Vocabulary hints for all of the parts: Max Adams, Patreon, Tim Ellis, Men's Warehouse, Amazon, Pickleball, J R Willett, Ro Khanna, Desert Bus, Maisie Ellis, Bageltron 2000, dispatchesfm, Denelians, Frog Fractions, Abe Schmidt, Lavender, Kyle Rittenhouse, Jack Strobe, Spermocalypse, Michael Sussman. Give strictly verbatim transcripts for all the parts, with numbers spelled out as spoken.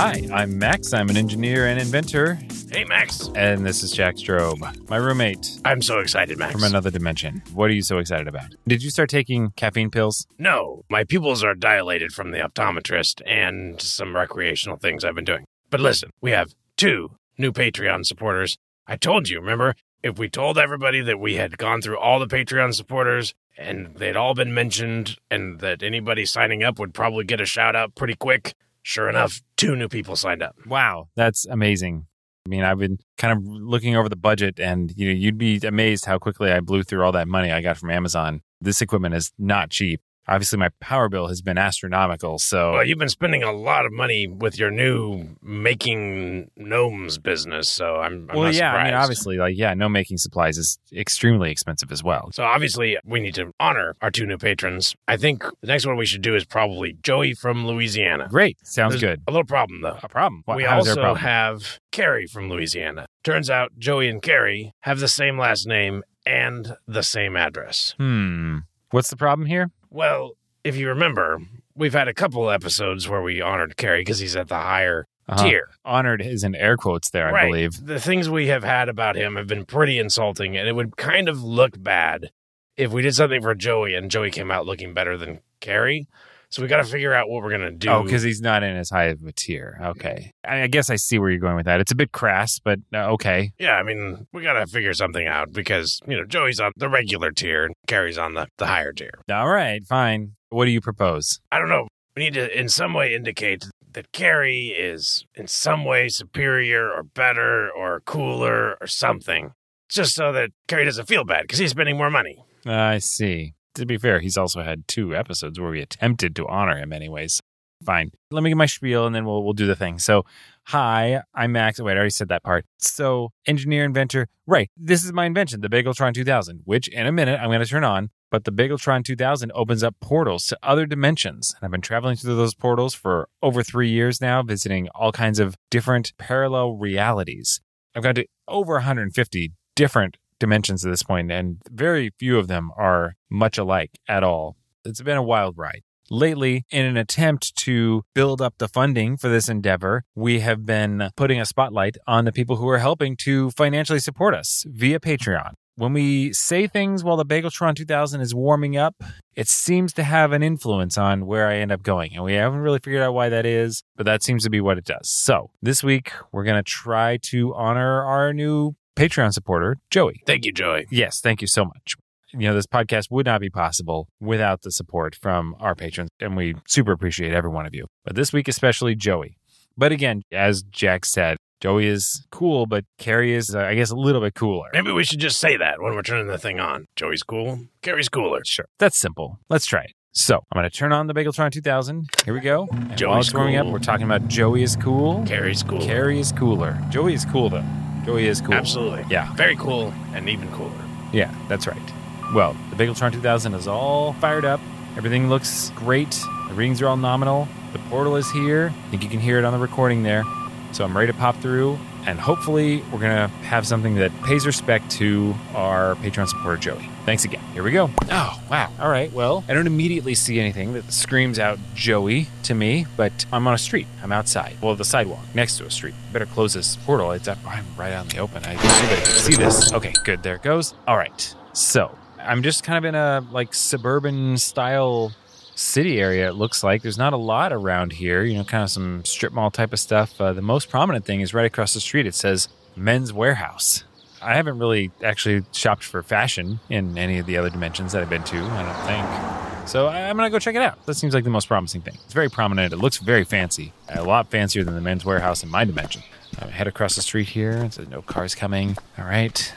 Hi, I'm Max. I'm an engineer and inventor. Hey, Max. And this is Jack Strobe, my roommate. I'm so excited, Max. From another dimension. What are you so excited about? Did you start taking caffeine pills? No. My pupils are dilated from the optometrist and some recreational things I've been doing. But listen, we have two new Patreon supporters. I told you, remember? If we told everybody that we had gone through all the Patreon supporters and they'd all been mentioned and that anybody signing up would probably get a shout out pretty quick, sure enough, two new people signed up. Wow, that's amazing. I mean, I've been kind of looking over the budget and you know, you'd be amazed how quickly I blew through all that money I got from Amazon. This equipment is not cheap. Obviously, my power bill has been astronomical, so... Well, you've been spending a lot of money with your new making gnomes business, so I'm, I'm well, not yeah, surprised. Well, yeah, I mean, obviously, like, yeah, gnome making supplies is extremely expensive as well. So, obviously, we need to honor our two new patrons. I think the next one we should do is probably Joey from Louisiana. Great. Sounds There's good. A little problem, though. A problem? What, we also problem? have Carrie from Louisiana. Turns out Joey and Carrie have the same last name and the same address. Hmm. What's the problem here? Well, if you remember, we've had a couple episodes where we honored Carrie because he's at the higher uh-huh. tier. Honored is in air quotes there, I right. believe. The things we have had about him have been pretty insulting, and it would kind of look bad if we did something for Joey and Joey came out looking better than Carrie. So we got to figure out what we're going to do. Oh, because he's not in as high of a tier. Okay. I guess I see where you're going with that. It's a bit crass, but uh, okay. Yeah, I mean, we got to figure something out because, you know, Joey's on the regular tier and Carrie's on the, the higher tier. All right, fine. What do you propose? I don't know. We need to in some way indicate that Carrie is in some way superior or better or cooler or something. Just so that Carrie doesn't feel bad because he's spending more money. Uh, I see. To be fair, he's also had two episodes where we attempted to honor him anyways. Fine. Let me get my spiel and then we'll we'll do the thing. So, hi, I'm Max. Wait, I already said that part. So, engineer, inventor. Right. This is my invention, the Bageltron two thousand, which in a minute I'm going to turn on. But the Bageltron two thousand opens up portals to other dimensions. And I've been traveling through those portals for over three years now, visiting all kinds of different parallel realities. I've gone to over one hundred fifty different dimensions at this point, and very few of them are much alike at all. It's been a wild ride. Lately, in an attempt to build up the funding for this endeavor, we have been putting a spotlight on the people who are helping to financially support us via Patreon. When we say things while the Bageltron two thousand is warming up, it seems to have an influence on where I end up going. And we haven't really figured out why that is, but that seems to be what it does. So this week, we're going to try to honor our new Patreon supporter, Joey. Thank you, Joey. Yes, thank you so much. You know, this podcast would not be possible without the support from our patrons, and we super appreciate every one of you. But this week, especially Joey. But again, as Jack said, Joey is cool, but Carrie is, uh, I guess, a little bit cooler. Maybe we should just say that when we're turning the thing on. Joey's cool, Carrie's cooler. Sure. That's simple. Let's try it. So, I'm going to turn on the Bageltron two thousand. Here we go. And Joey's while it's warming cool. up, we're talking about Joey is cool. Carrie's cool. Carrie is cooler. Joey is cool, though. Joey is cool. Absolutely. Yeah. Very cool and even cooler. Yeah, that's right. Well, the Bageltron two thousand is all fired up. Everything looks great. The readings are all nominal. The portal is here. I think you can hear it on the recording there. So I'm ready to pop through. And hopefully we're going to have something that pays respect to our Patreon supporter, Joey. Thanks again. Here we go. Oh, wow. All right. Well, I don't immediately see anything that screams out Joey to me, but I'm on a street. I'm outside. Well, the sidewalk next to a street. Better close this portal. It's up. I'm right out in the open. I can see this. Okay, good. There it goes. All right. So I'm just kind of in a like suburban style city area, it looks like. There's not a lot around here, you know, kind of some strip mall type of stuff. Uh, the most prominent thing is right across the street. It says Men's Warehouse. I haven't really actually shopped for fashion in any of the other dimensions that I've been to, I don't think. So I'm going to go check it out. That seems like the most promising thing. It's very prominent. It looks very fancy. A lot fancier than the Men's Warehouse in my dimension. I head across the street here. It says no cars coming. All right.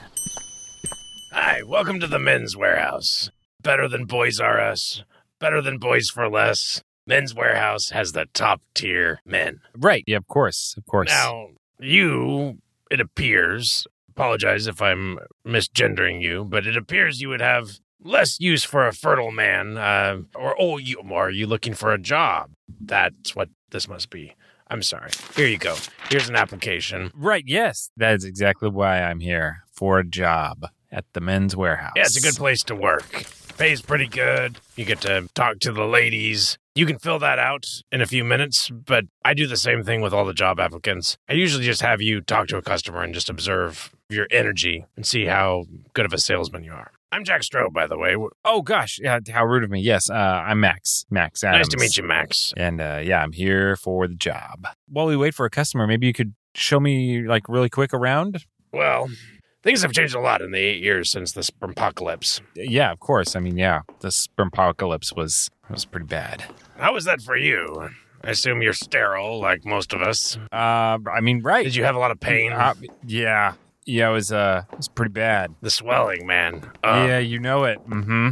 Hi, welcome to the Men's Warehouse. Better than Boys R Us. Better than Boys for Less. Men's Warehouse has the top tier men. Right. Yeah, of course. Of course. Now, you, it appears, apologize if I'm misgendering you, but it appears you would have less use for a fertile man. Uh, or, oh, you, are you looking for a job? That's what this must be. I'm sorry. Here you go. Here's an application. Right. Yes. That is exactly why I'm here, for a job at the Men's Warehouse. Yeah, it's a good place to work. Pays pretty good. You get to talk to the ladies. You can fill that out in a few minutes, but I do the same thing with all the job applicants. I usually just have you talk to a customer and just observe your energy and see how good of a salesman you are. I'm Jack Strobe, by the way. Oh, gosh. Yeah, how rude of me. Yes, uh, I'm Max. Max Adams. Nice to meet you, Max. And uh, yeah, I'm here for the job. While we wait for a customer, maybe you could show me, like, really quick around? Well, things have changed a lot in the eight years since the Spermpocalypse. Yeah, of course. I mean, yeah, the Spermpocalypse was was pretty bad. How was that for you? I assume you're sterile, like most of us. Uh, I mean, right. Did you have a lot of pain? Uh, yeah. Yeah, it was, uh, it was pretty bad. The swelling, man. Uh, yeah, you know it. Mm-hmm.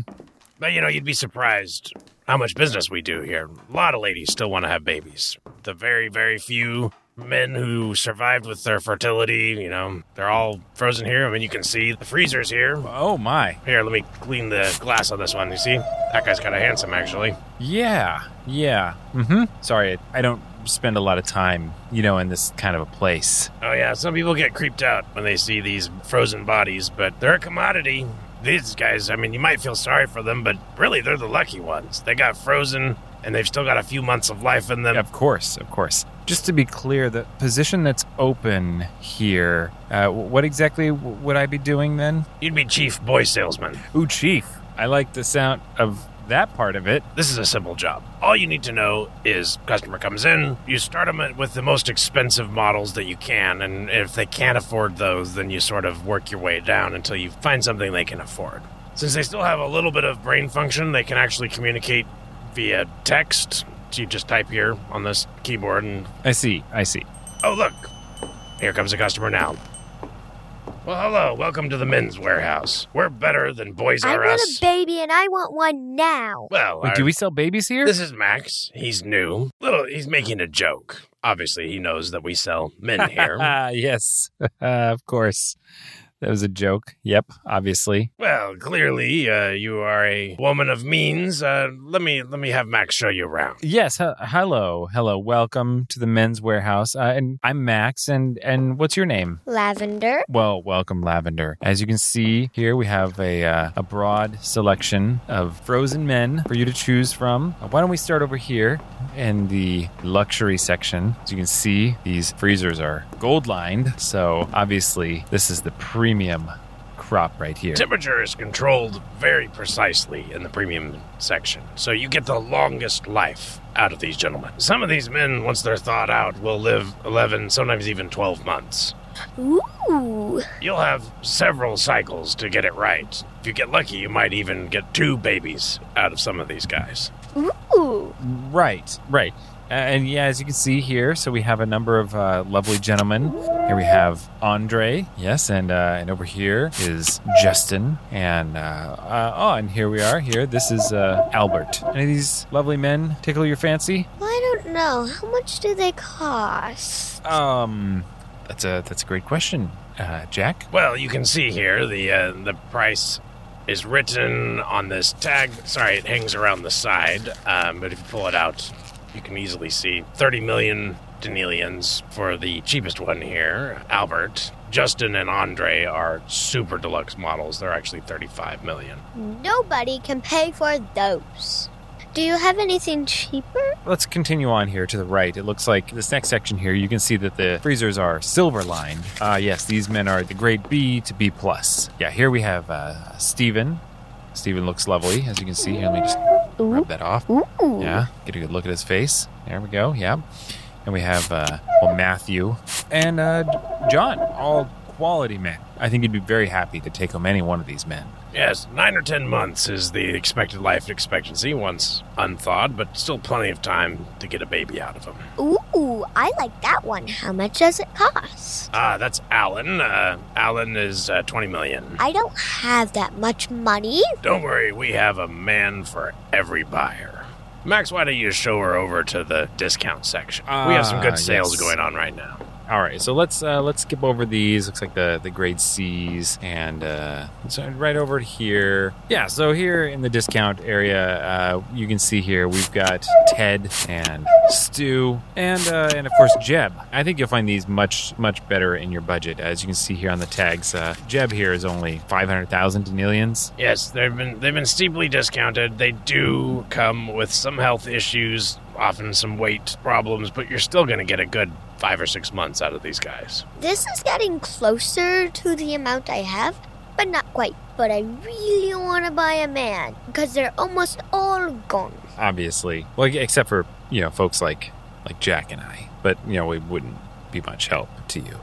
But, you know, you'd be surprised how much business we do here. A lot of ladies still want to have babies. The very, very few men who survived with their fertility, you know, they're all frozen here. I mean, you can see the freezer's here. Oh, my. Here, let me clean the glass on this one. You see? That guy's kind of handsome, actually. Yeah, yeah. Mm-hmm. Sorry, I don't spend a lot of time, you know, in this kind of a place. Oh, yeah. Some people get creeped out when they see these frozen bodies, but they're a commodity. These guys, I mean, you might feel sorry for them, but really, they're the lucky ones. They got frozen, and they've still got a few months of life in them. Of course, of course. Just to be clear, the position that's open here, uh, what exactly would I be doing then? You'd be chief boy salesman. Ooh, chief. I like the sound of that part of it. This is a simple job. All you need to know is customer comes in, you start them with the most expensive models that you can, and if they can't afford those, then you sort of work your way down until you find something they can afford. Since they still have a little bit of brain function, they can actually communicate via text. You just type here on this keyboard and... I see, I see. Oh, look. Here comes a customer now. Well, hello. Welcome to the Men's Warehouse. We're better than Boys Are Us. I want a baby, and I want one now. Well, Wait, our, do we sell babies here? This is Max. He's new. Little, he's making a joke. Obviously, he knows that we sell men here. Yes, uh, of course. That was a joke. Yep, obviously. Well, clearly, uh, you are a woman of means. Uh, let me let me have Max show you around. Yes. He- hello, hello. Welcome to the Men's Warehouse. Uh, and I'm Max. And and what's your name? Lavender. Well, welcome, Lavender. As you can see here, we have a uh, a broad selection of frozen men for you to choose from. Uh, why don't we start over here in the luxury section? As you can see, these freezers are gold lined. So obviously, this is the premium. Premium crop right here. Temperature is controlled very precisely in the premium section, so you get the longest life out of these gentlemen. Some of these men, once they're thawed out, will live eleven, sometimes even twelve months. Ooh. You'll have several cycles to get it right. If you get lucky, you might even get two babies out of some of these guys. Ooh. Right, right. Uh, and yeah, as you can see here, so we have a number of uh, lovely gentlemen. Here we have Andre, yes, and uh, and over here is Justin, and uh, uh, oh, and here we are. Here, this is uh, Albert. Any of these lovely men tickle your fancy? Well, I don't know. How much do they cost? Um, that's a that's a great question, uh, Jack. Well, you can see here the uh, the price is written on this tag. Sorry, it hangs around the side, um, but if you pull it out, you can easily see thirty million Denelians for the cheapest one here, Albert. Justin and Andre are super deluxe models. They're actually thirty-five million. Nobody can pay for those. Do you have anything cheaper? Let's continue on here to the right. It looks like this next section here, you can see that the freezers are silver lined. Ah, uh, yes, these men are the grade B to B plus. Yeah, here we have uh, Steven. Steven looks lovely, as you can see. Here, let me just rub that off. Ooh. Yeah, get a good look at his face. There we go, yeah. And we have uh, well, Matthew and uh, John, all quality men. I think you'd be very happy to take home any one of these men. Yes, nine or ten months is the expected life expectancy once unthawed, but still plenty of time to get a baby out of them. Ooh, I like that one. How much does it cost? Ah, uh, that's Alan. Uh, Alan is uh, twenty million. I don't have that much money. Don't worry, we have a man for every buyer. Max, why don't you show her over to the discount section? Uh, we have some good sales yes. going on right now. All right, so let's uh, let's skip over these. Looks like the, the grade C's and uh, so right over here. Yeah, so here in the discount area, uh, you can see here we've got Ted and Stu and uh, and of course Jeb. I think you'll find these much much better in your budget, as you can see here on the tags. Uh, Jeb here is only five hundred thousand Denelians. Yes, they've been they've been steeply discounted. They do come with some health issues, often some weight problems, but you're still going to get a good five or six months out of these guys. This is getting closer to the amount I have, but not quite. But I really want to buy a man, because they're almost all gone. Obviously. Well, except for, you know, folks like, like Jack and I. But, you know, we wouldn't be much help to you.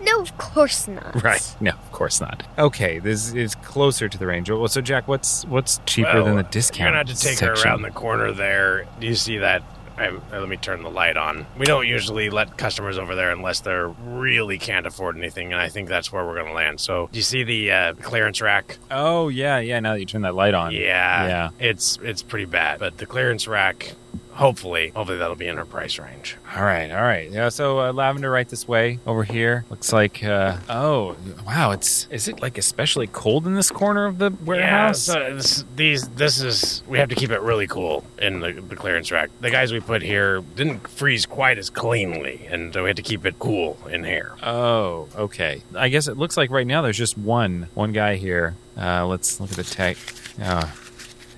No, of course not. Right. No, of course not. Okay, this is closer to the range. Well, so, Jack, what's what's cheaper well, than the discount You're going to have to take section? Her around the corner there. Do you see that? I, let me turn the light on. We don't usually let customers over there unless they really can't afford anything, and I think that's where we're going to land. So, do you see the uh, clearance rack? Oh, yeah, yeah, now that you turn that light on. Yeah, yeah. It's, it's pretty bad, but the clearance rack... Hopefully, hopefully that'll be in her price range. All right, all right. Yeah, so uh, Lavender right this way over here. Looks like, uh, oh, wow, it's is it like especially cold in this corner of the warehouse? Yeah, so this, these, this is, we have to keep it really cool in the, the clearance rack. The guys we put here didn't freeze quite as cleanly, and so we had to keep it cool in here. Oh, okay. I guess it looks like right now there's just one, one guy here. Uh, let's look at the tech. Oh.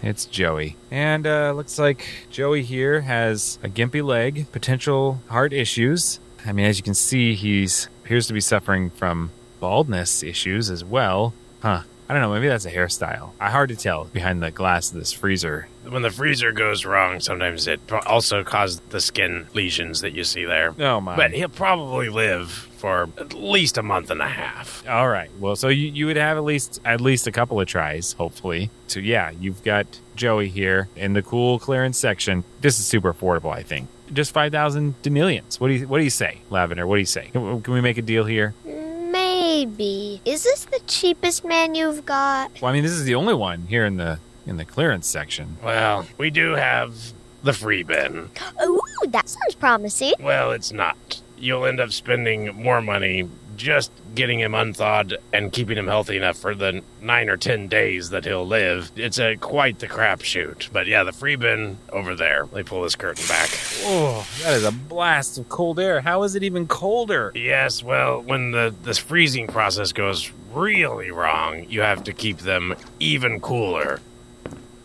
It's Joey. And uh, looks like Joey here has a gimpy leg, potential heart issues. I mean, as you can see, he appears to be suffering from baldness issues as well. Huh. I don't know, maybe that's a hairstyle. Hard to tell behind the glass of this freezer. When the freezer goes wrong, sometimes it also causes the skin lesions that you see there. Oh, my. But he'll probably live for at least a month and a half. All right. Well, so you, you would have at least at least a couple of tries, hopefully. So, yeah, you've got Joey here in the cool clearance section. This is super affordable, I think. Just five thousand Denelians. What do you, what do you say, Lavender? What do you say? Can, can we make a deal here? Maybe. Is this the cheapest man you've got? Well, I mean, this is the only one here in the in the clearance section. Well, we do have the free bin. Ooh, that sounds promising. Well, it's not. You'll end up spending more money just getting him unthawed and keeping him healthy enough for the nine or ten days that he'll live. It's a quite the crapshoot. But yeah, the free bin over there. Let me pull this curtain back. Oh, that is a blast of cold air. How is it even colder? Yes, well, when the this freezing process goes really wrong, you have to keep them even cooler.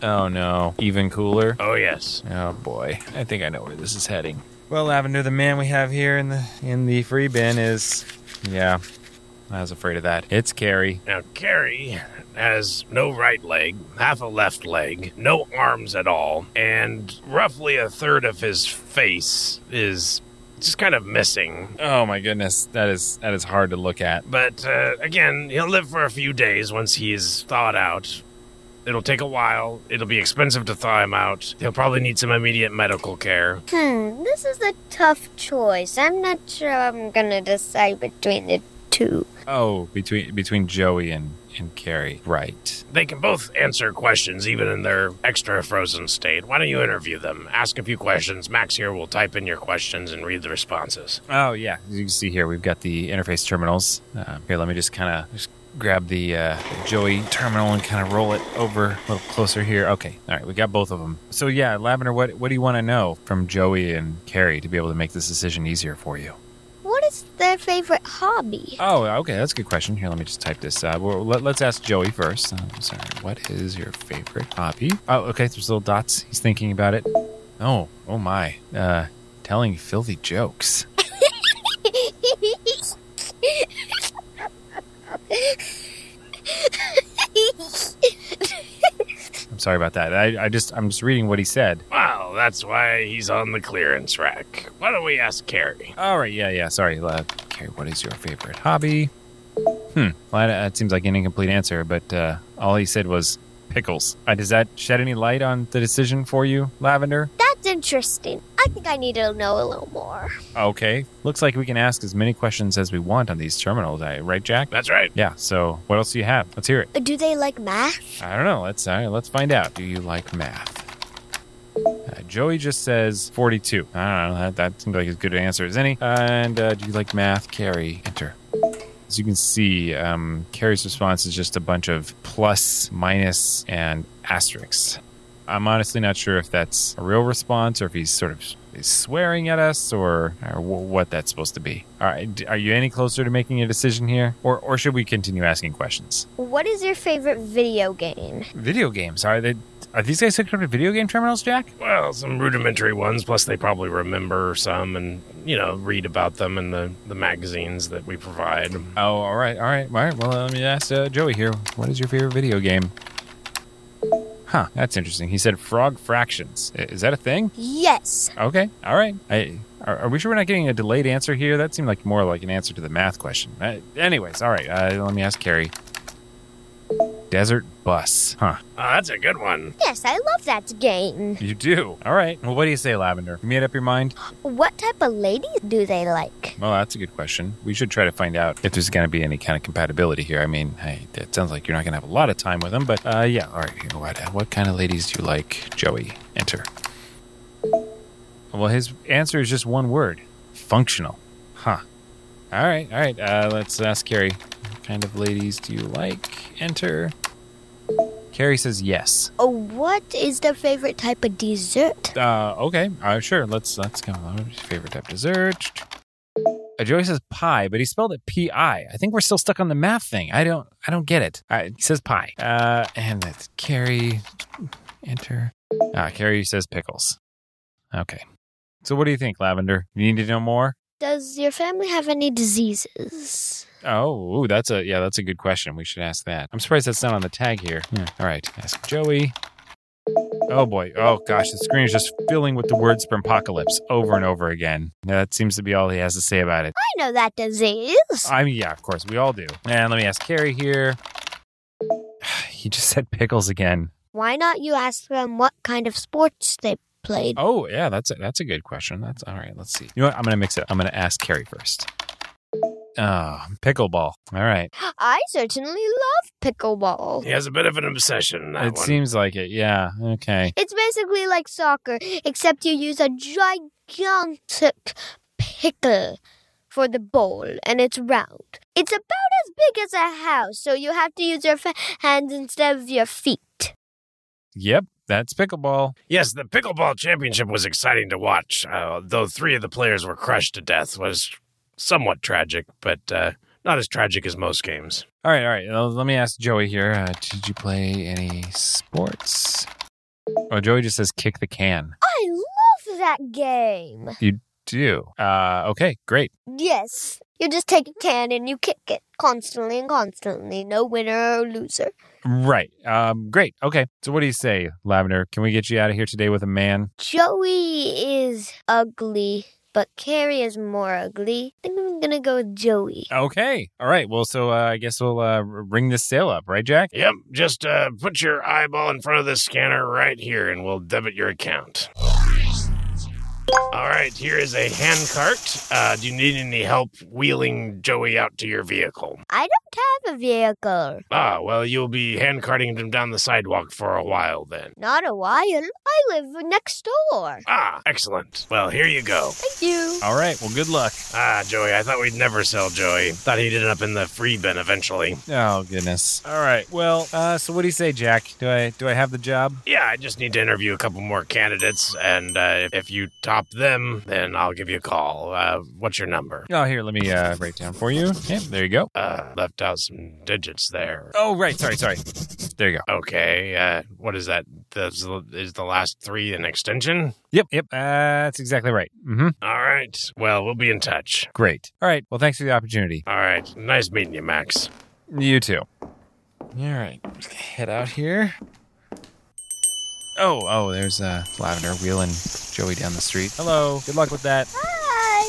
Oh, no. Even cooler? Oh, yes. Oh, boy. I think I know where this is heading. Well, Lavender, the man we have here in the in the free bin is... Yeah, I was afraid of that. It's Carrie. Now, Carrie has no right leg, half a left leg, no arms at all, and roughly a third of his face is... just kind of missing. Oh, my goodness. That is that is hard to look at. But, uh, again, he'll live for a few days once he's thawed out. It'll take a while. It'll be expensive to thaw him out. He'll probably need some immediate medical care. Hmm, this is a tough choice. I'm not sure I'm going to decide between the two. Oh, between between Joey and, and Carrie. Right. They can both answer questions, even in their extra frozen state. Why don't you interview them? Ask a few questions. Max here will type in your questions and read the responses. Oh, yeah. As you can see here, we've got the interface terminals. Uh, here, let me just kind of... Just- grab the uh, Joey terminal and kind of roll it over a little closer here. Okay. All right. We got both of them. So, yeah, Lavender, what, what do you want to know from Joey and Carrie to be able to make this decision easier for you? What is their favorite hobby? Oh, okay. That's a good question. Here, let me just type this. Uh, well, let, let's ask Joey first. I'm sorry. What is your favorite hobby? Oh, okay. There's little dots. He's thinking about it. Oh, oh my. Uh, telling filthy jokes. I'm sorry about that. I, I just I'm just reading what he said. Wow, that's why he's on the clearance rack. Why don't we ask Carrie? All right, yeah, yeah. Sorry, uh, Carrie. What is your favorite hobby? Hmm. Well, that seems like an incomplete answer, but uh, all he said was pickles. Uh, does that shed any light on the decision for you, Lavender? That's interesting. I think I need to know a little more. Okay. Looks like we can ask as many questions as we want on these terminals, right, Jack? That's right. Yeah, so what else do you have? Let's hear it. Do they like math? I don't know. Let's uh, let's find out. Do you like math? Uh, Joey just says forty-two. I don't know. That, that seems like as good an answer as any. Uh, and uh, do you like math? Carrie, enter. As you can see, um, Carrie's response is just a bunch of plus, minus, and asterisks. I'm honestly not sure if that's a real response or if he's sort of he's swearing at us or, or what that's supposed to be. All right, are you any closer to making a decision here? Or or should we continue asking questions? What is your favorite video game? Video games? Are they... Are these guys hooked up to video game terminals, Jack? Well, some rudimentary ones, plus they probably remember some and, you know, read about them in the, the magazines that we provide. Oh, all right, all right. All right, well, let me ask uh, Joey here. What is your favorite video game? Huh, that's interesting. He said Frog Fractions. Is that a thing? Yes. Okay, all right. I... Are, are we sure we're not getting a delayed answer here? That seemed like more like an answer to the math question. Uh, anyways, all right, uh, let me ask Carrie. Desert Bus. Huh. Oh, that's a good one. Yes, I love that game. You do? All right. Well, what do you say, Lavender? You made up your mind? What type of ladies do they like? Well, that's a good question. We should try to find out if there's going to be any kind of compatibility here. I mean, hey, it sounds like you're not going to have a lot of time with them, but uh, yeah. All right. You know what? What kind of ladies do you like, Joey? Enter. Well, his answer is just one word. Functional. Huh. All right. All right. Uh, let's ask Carrie. Kind of ladies do you like? Enter. Carrie says yes. Oh, what is their favorite type of dessert? Uh, okay, uh, sure. Let's let's go. Favorite type of dessert. Uh, Joey says pie, but he spelled it P I. I think we're still stuck on the math thing. I don't I don't get it. Uh, he says pie. Uh, and that's Carrie. Enter. Uh, Carrie says pickles. Okay. So what do you think, Lavender? You need to know more? Does your family have any diseases? Oh, ooh, that's a yeah, that's a good question. We should ask that. I'm surprised that's not on the tag here. Yeah. All right, ask Joey. Oh boy, oh gosh, the screen is just filling with the words from apocalypse over and over again. Yeah, that seems to be all he has to say about it. I know that disease. I mean, yeah, of course, we all do. And let me ask Carrie here. He just said pickles again. Why not you ask them what kind of sports they played? Oh yeah, that's a, that's a good question. That's all right. Let's see. You know what? I'm gonna mix it up. I'm gonna ask Carrie first. Oh, pickleball. All right. I certainly love pickleball. He has a bit of an obsession. That it one. Seems like it, yeah. Okay. It's basically like soccer, except you use a gigantic pickle for the ball, and it's round. It's about as big as a house, so you have to use your fa- hands instead of your feet. Yep. That's pickleball. Yes, the pickleball championship was exciting to watch, uh, though three of the players were crushed to death. Was somewhat tragic, but uh, not as tragic as most games. All right, all right. Well, let me ask Joey here. Uh, did you play any sports? Oh, Joey just says kick the can. I love that game. You do? Uh, okay, great. Yes. You just take a can and you kick it constantly and constantly. No winner or loser. Right. Um, great. Okay. So what do you say, Lavender? Can we get you out of here today with a man? Joey is ugly, but Carrie is more ugly. I think I'm going to go with Joey. Okay. All right. Well, so uh, I guess we'll uh, ring this sale up, right, Jack? Yep. Just uh, put your eyeball in front of this scanner right here, and we'll debit your account. All right. Here is a hand cart. Uh, do you need any help wheeling Joey out to your vehicle? I don't have a vehicle. Ah, well, you'll be hand carting him down the sidewalk for a while then. Not a while. I live next door. Ah, excellent. Well, here you go. Thank you. All right. Well, good luck. Ah, Joey. I thought we'd never sell Joey. Thought he'd end up in the free bin eventually. Oh, goodness. All right. Well, uh, so what do you say, Jack? Do I do I have the job? Yeah, I just need to interview a couple more candidates, and uh, if you top them, then I'll give you a call. Uh, what's your number? Oh, here, let me uh, write down for you. Okay, there you go. Uh, left out some digits there. Oh, right. Sorry, sorry. There you go. Okay. Uh, what is that? That's, is the last three an extension? Yep, yep. Uh, that's exactly right. Mm-hmm. All right. Well, we'll be in touch. Great. All right. Well, thanks for the opportunity. All right. Nice meeting you, Max. You too. All right. Head out here. Oh, oh, there's uh, Lavender wheeling Joey down the street. Hello. Good luck with that. Hi.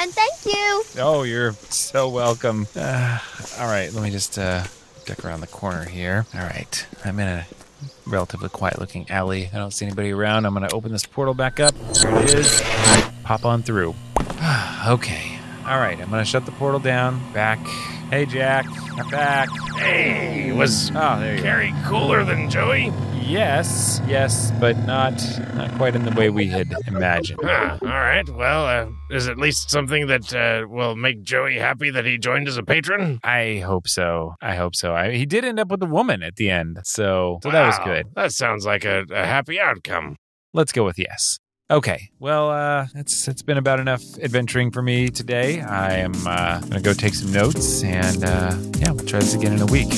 And thank you. Oh, you're so welcome. Uh, all right, let me just uh, duck around the corner here. All right, I'm in a relatively quiet-looking alley. I don't see anybody around. I'm going to open this portal back up. There it is. Pop on through. Okay. All right, I'm going to shut the portal down. Back. Hey, Jack. I'm back. Hey, was oh, there you Carrie go. Cooler than Joey? Yes, yes, but not not quite in the way we had imagined. Huh. All right, well, uh, is it at least something that uh, will make Joey happy that he joined as a patron? I hope so. I hope so. I, he did end up with a woman at the end, so, so wow, that was good. That sounds like a, a happy outcome. Let's go with yes. Okay, well, uh, it's it's been about enough adventuring for me today. I am uh, going to go take some notes, and uh, yeah, we'll try this again in a week.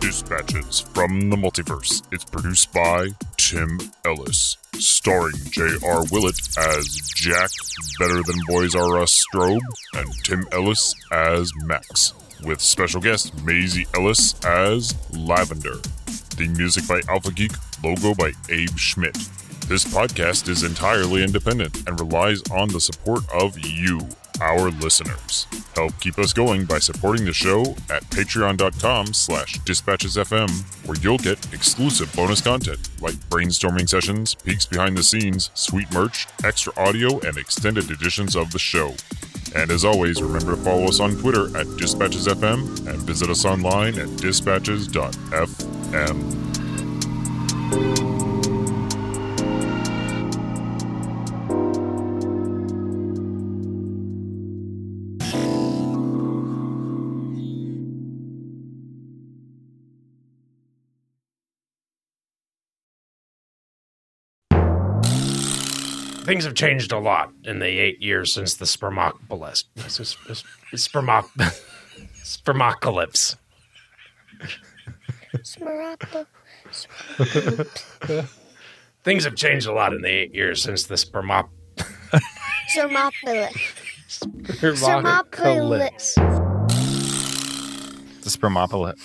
Dispatches from the Multiverse. It's produced by Tim Ellis, starring J R Willett as Jack, Better Than Boys R Us Strobe, and Tim Ellis as Max, with special guest Maisie Ellis as Lavender. Theme music by Alpha Geek, logo by Abe Schmidt. This podcast is entirely independent and relies on the support of you, our listeners. Help keep us going by supporting the show at patreon.com slash dispatchesfm, where you'll get exclusive bonus content like brainstorming sessions, peeks behind the scenes, sweet merch, extra audio, and extended editions of the show. And as always, remember to follow us on Twitter at dispatches f m and visit us online at dispatches dot f m. Things have changed a lot in the eight years since the spermocalypse. Spermoc spermocalypse. Spermocalypse. Things have changed a lot in the eight years since the spermop. Spermocalypse. Spermocalypse. The spermocalypse.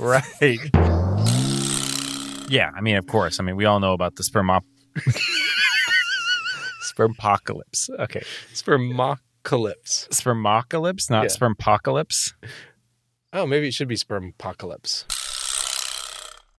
Right. Yeah, I mean, of course. I mean, we all know about the spermop... Spermocalypse. Okay. Spermocalypse. Spermocalypse, not yeah. Spermpocalypse? Oh, maybe it should be spermpocalypse.